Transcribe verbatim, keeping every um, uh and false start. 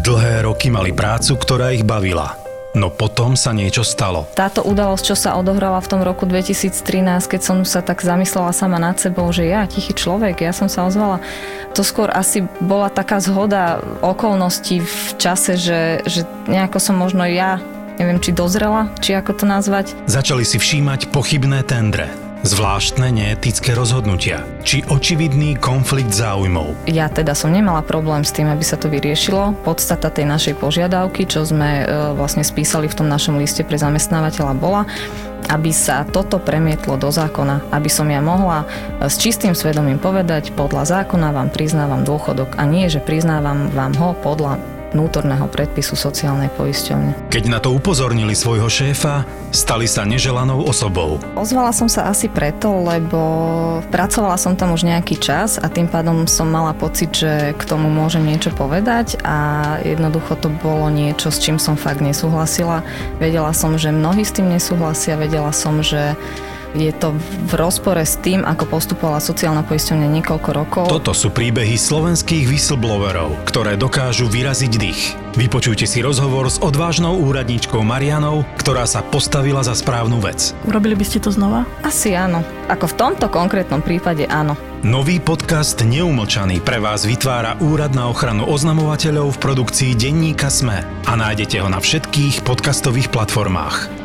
Dlhé roky mali prácu, ktorá ich bavila. No potom sa niečo stalo. Táto udalosť, čo sa odohrala v tom roku dvetisíctrinásť, keď som sa tak zamyslela sama nad sebou, že ja, tichý človek, ja som sa ozvala, to skôr asi bola taká zhoda okolností v čase, že, že nejako som možno ja, neviem, či dozrela, či ako to nazvať. Začali si všímať pochybné tendre. Zvláštne neetické rozhodnutia, či očividný konflikt záujmov. Ja teda som nemala problém s tým, aby sa to vyriešilo. Podstata tej našej požiadavky, čo sme e, vlastne spísali v tom našom liste pre zamestnávateľa, bola, aby sa toto premietlo do zákona, aby som ja mohla s čistým svedomím povedať, podľa zákona vám priznávam dôchodok, a nie, že priznávam vám ho podľa vnútorného predpisu sociálnej poisťovne. Keď na to upozornili svojho šéfa, stali sa neželanou osobou. Ozvala som sa asi preto, lebo pracovala som tam už nejaký čas a tým pádom som mala pocit, že k tomu môžem niečo povedať, a jednoducho to bolo niečo, s čím som fakt nesúhlasila. Vedela som, že mnohí s tým nesúhlasia, vedela som, že je to v rozpore s tým, ako postupovala sociálna poisťovňa niekoľko rokov. Toto sú príbehy slovenských whistleblowerov, ktoré dokážu vyraziť dých. Vypočujte si rozhovor s odvážnou úradničkou Marianou, ktorá sa postavila za správnu vec. Urobili by ste to znova? Asi áno. Ako v tomto konkrétnom prípade áno. Nový podcast Neumlčaný pre vás vytvára Úrad na ochranu oznamovateľov v produkcii Denníka es em e a nájdete ho na všetkých podcastových platformách.